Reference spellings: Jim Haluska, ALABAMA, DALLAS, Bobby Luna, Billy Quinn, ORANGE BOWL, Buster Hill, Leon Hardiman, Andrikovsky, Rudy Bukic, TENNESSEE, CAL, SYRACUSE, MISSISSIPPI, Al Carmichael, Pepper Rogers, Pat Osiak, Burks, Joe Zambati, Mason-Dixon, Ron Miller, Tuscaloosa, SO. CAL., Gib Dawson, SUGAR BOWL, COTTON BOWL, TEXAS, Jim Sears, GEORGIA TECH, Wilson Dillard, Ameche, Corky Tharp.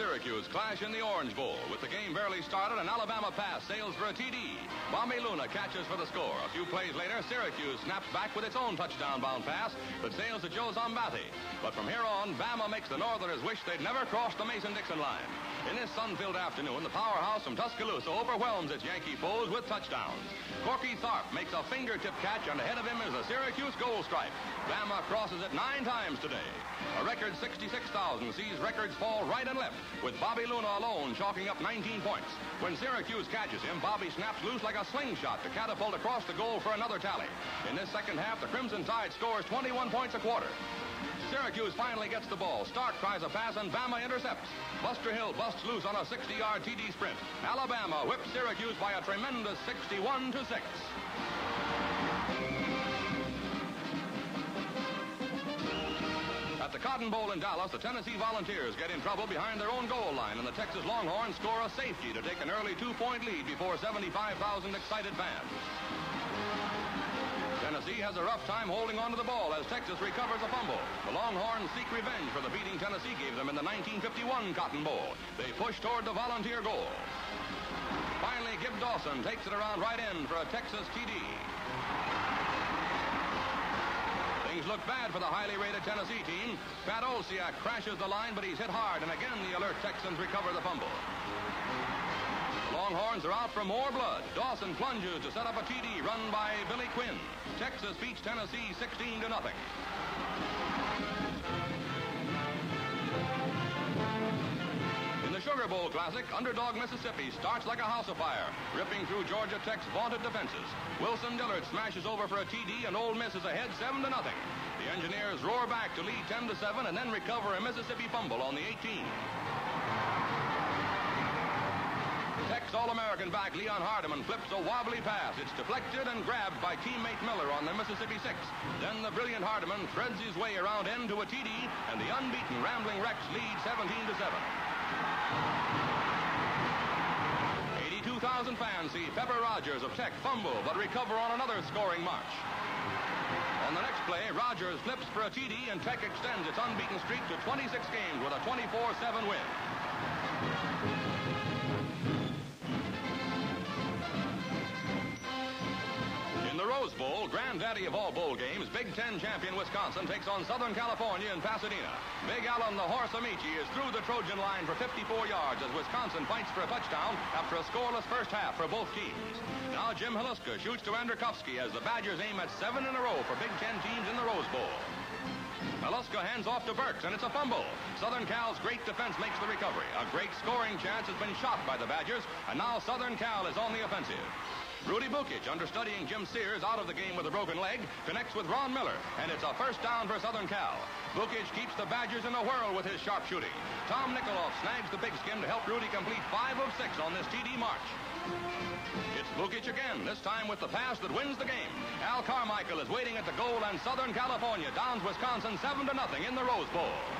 Syracuse clash in the Orange Bowl. With the game barely started, an Alabama pass sails for a TD. Bobby Luna catches for the score. A few plays later, Syracuse snaps back with its own touchdown-bound pass that sails to Joe Zambati. But from here on, Bama makes the Northerners wish they'd never crossed the Mason-Dixon line. In this sun-filled afternoon, the powerhouse from Tuscaloosa overwhelms its Yankee foes with touchdowns. Corky Tharp makes a fingertip catch, and ahead of him is a Syracuse goal stripe. Bama crosses it 9 times today. A record 66,000 sees records fall right and left, with Bobby Luna alone chalking up 19 points. When Syracuse catches him, Bobby snaps loose like a slingshot to catapult across the goal for another tally. In this second half, the Crimson Tide scores 21 points a quarter. Syracuse finally gets the ball. Stark tries a pass, and Bama intercepts. Buster Hill busts loose on a 60-yard TD sprint. Alabama whips Syracuse by a tremendous 61-6. At the Cotton Bowl in Dallas, the Tennessee Volunteers get in trouble behind their own goal line, and the Texas Longhorns score a safety to take an early 2-point lead before 75,000 excited fans. Tennessee has a rough time holding on to the ball as Texas recovers a fumble. The Longhorns seek revenge for the beating Tennessee gave them in the 1951 Cotton Bowl. They push toward the Volunteer goal. Finally, Gib Dawson takes it around right end for a Texas TD. Things look bad for the highly rated Tennessee team. Pat Osiak crashes the line, but he's hit hard, and again the alert Texans recover the fumble. Longhorns are out for more blood. Dawson plunges to set up a TD run by Billy Quinn. Texas beats Tennessee 16-0. In the Sugar Bowl Classic, underdog Mississippi starts like a house of fire, ripping through Georgia Tech's vaunted defenses. Wilson Dillard smashes over for a TD, and Ole Miss is ahead 7-0. The Engineers roar back to lead 10-7 and then recover a Mississippi fumble on the 18. Tex All-American back Leon Hardiman flips a wobbly pass. It's deflected and grabbed by teammate Miller on the Mississippi 6. Then the brilliant Hardiman threads his way around end to a TD, and the unbeaten Rambling Rex leads 17-7. 82,000 fans see Pepper Rogers of Tech fumble but recover on another scoring march. On the next play, Rogers flips for a TD, and Tech extends its unbeaten streak to 26 games with a 24-7 win. The Rose Bowl, granddaddy of all bowl games, Big Ten champion Wisconsin takes on Southern California in Pasadena. Big Allen the Horse Ameche is through the Trojan line for 54 yards as Wisconsin fights for a touchdown after a scoreless first half for both teams. Now Jim Haluska shoots to Andrikovsky as the Badgers aim at 7 in a row for Big Ten teams in the Rose Bowl. Haluska hands off to Burks, and it's a fumble. Southern Cal's great defense makes the recovery. A great scoring chance has been shot by the Badgers, and now Southern Cal is on the offensive. Rudy Bukic, understudying Jim Sears, out of the game with a broken leg, connects with Ron Miller, and it's a first down for Southern Cal. Bukic keeps the Badgers in a whirl with his sharp shooting. Tom Nikoloff snags the pigskin to help Rudy complete 5 of 6 on this TD march. It's Bukic again, this time with the pass that wins the game. Al Carmichael is waiting at the goal, and Southern California downs Wisconsin 7-0 in the Rose Bowl.